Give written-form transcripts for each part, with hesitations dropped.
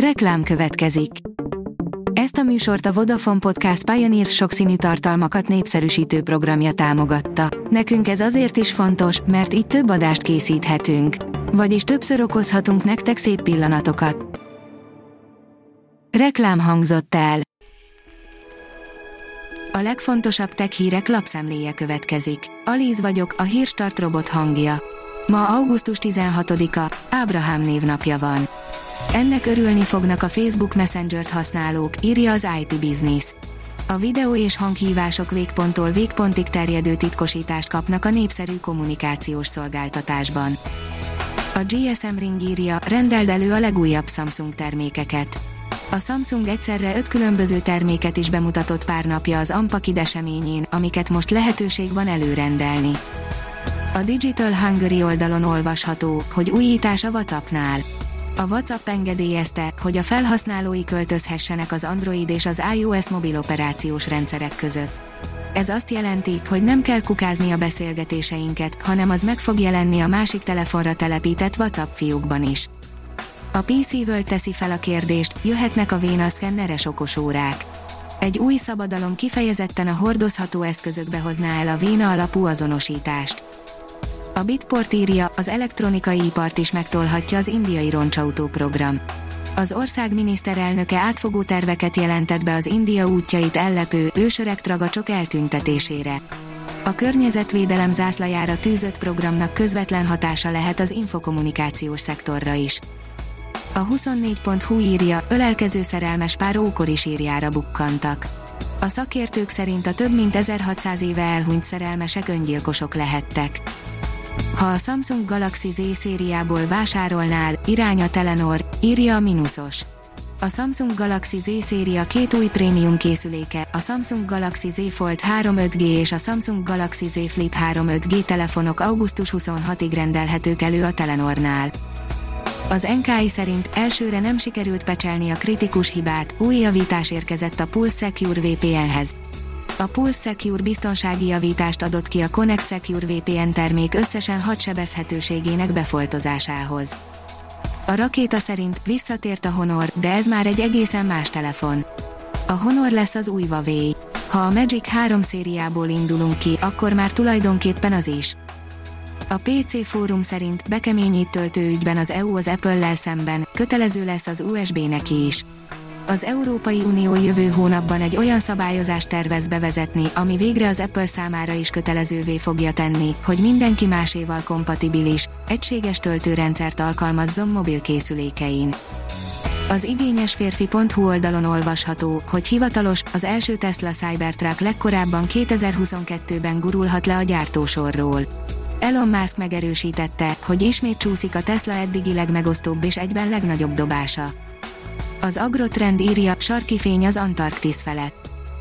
Reklám következik. Ezt a műsort a Vodafone Podcast Pioneer sokszínű tartalmakat népszerűsítő programja támogatta. Nekünk ez azért is fontos, mert így több adást készíthetünk. Vagyis többször okozhatunk nektek szép pillanatokat. Reklám hangzott el. A legfontosabb tech hírek lapszemléje következik. Alíz vagyok, a Hírstart robot hangja. Ma augusztus 16-a, Ábrahám névnapja van. Ennek örülni fognak a Facebook Messenger-t használók, írja az IT Business. A videó és hanghívások végponttól végpontig terjedő titkosítást kapnak a népszerű kommunikációs szolgáltatásban. A GSM Ring írja, rendeld elő a legújabb Samsung termékeket. A Samsung egyszerre 5 különböző terméket is bemutatott pár napja az Anpaki eseményén, amiket most lehetőség van előrendelni. A Digital Hungary oldalon olvasható, hogy újítás a WhatsAppnál. A WhatsApp engedélyezte, hogy a felhasználói költözhessenek az Android és az iOS mobil operációs rendszerek között. Ez azt jelenti, hogy nem kell kukázni a beszélgetéseinket, hanem az meg fog jelenni a másik telefonra telepített WhatsApp fiókban is. A PC World teszi fel a kérdést, jöhetnek a vénaszkenneres okosórák. Egy új szabadalom kifejezetten a hordozható eszközökbe hozná el a véna alapú azonosítást. A Bitport írja, az elektronikai ipart is megtolhatja az indiai roncsautó program. Az ország miniszterelnöke átfogó terveket jelentett be az India útjait ellepő, ősöreg tragacsok eltüntetésére. A környezetvédelem zászlajára tűzött programnak közvetlen hatása lehet az infokommunikációs szektorra is. A 24.hu írja, ölelkező szerelmes pár ókori sírjára bukkantak. A szakértők szerint a több mint 1600 éve elhunyt szerelmesek öngyilkosok lehettek. Ha a Samsung Galaxy Z szériából vásárolnál, irány a Telenor, írja a Minusos. A Samsung Galaxy Z széria két új prémium készüléke, a Samsung Galaxy Z Fold 3 5G és a Samsung Galaxy Z Flip 3 5G telefonok augusztus 26-ig rendelhetők elő a Telenornál. Az NKI szerint elsőre nem sikerült pecselni a kritikus hibát, új javítás érkezett a Pulse Secure VPN-hez. A Pulse Secure biztonsági javítást adott ki a Connect Secure VPN termék összesen 6 sebezhetőségének befoltozásához. A rakéta szerint visszatért a Honor, de ez már egy egészen más telefon. A Honor lesz az új Huawei. Ha a Magic 3 szériából indulunk ki, akkor már tulajdonképpen az is. A PC fórum szerint bekeményít töltőügyben az EU az Apple-lel szemben, kötelező lesz az USB neki is. Az Európai Unió jövő hónapban egy olyan szabályozást tervez bevezetni, ami végre az Apple számára is kötelezővé fogja tenni, hogy mindenki máséval kompatibilis, egységes töltőrendszert alkalmazzon mobil készülékein. Az igényesférfi.hu oldalon olvasható, hogy hivatalos, az első Tesla Cybertruck legkorábban 2022-ben gurulhat le a gyártósorról. Elon Musk megerősítette, hogy ismét csúszik a Tesla eddigi legmegosztóbb és egyben legnagyobb dobása. Az agrotrend írja, sarki fény az Antarktisz felett.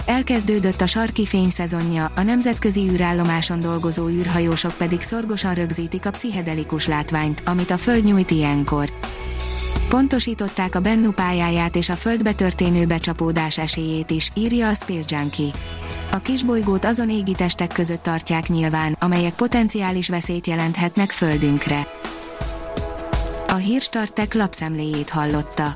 Elkezdődött a sarki fény szezonja, a nemzetközi űrállomáson dolgozó űrhajósok pedig szorgosan rögzítik a pszichedelikus látványt, amit a Föld nyújt ilyenkor. Pontosították a Bennu pályáját és a Földbe történő becsapódás esélyét is, írja a Space Junkie. A kisbolygót azon égitestek között tartják nyilván, amelyek potenciális veszélyt jelenthetnek Földünkre. A Hírstart Tech lapszemléjét hallotta.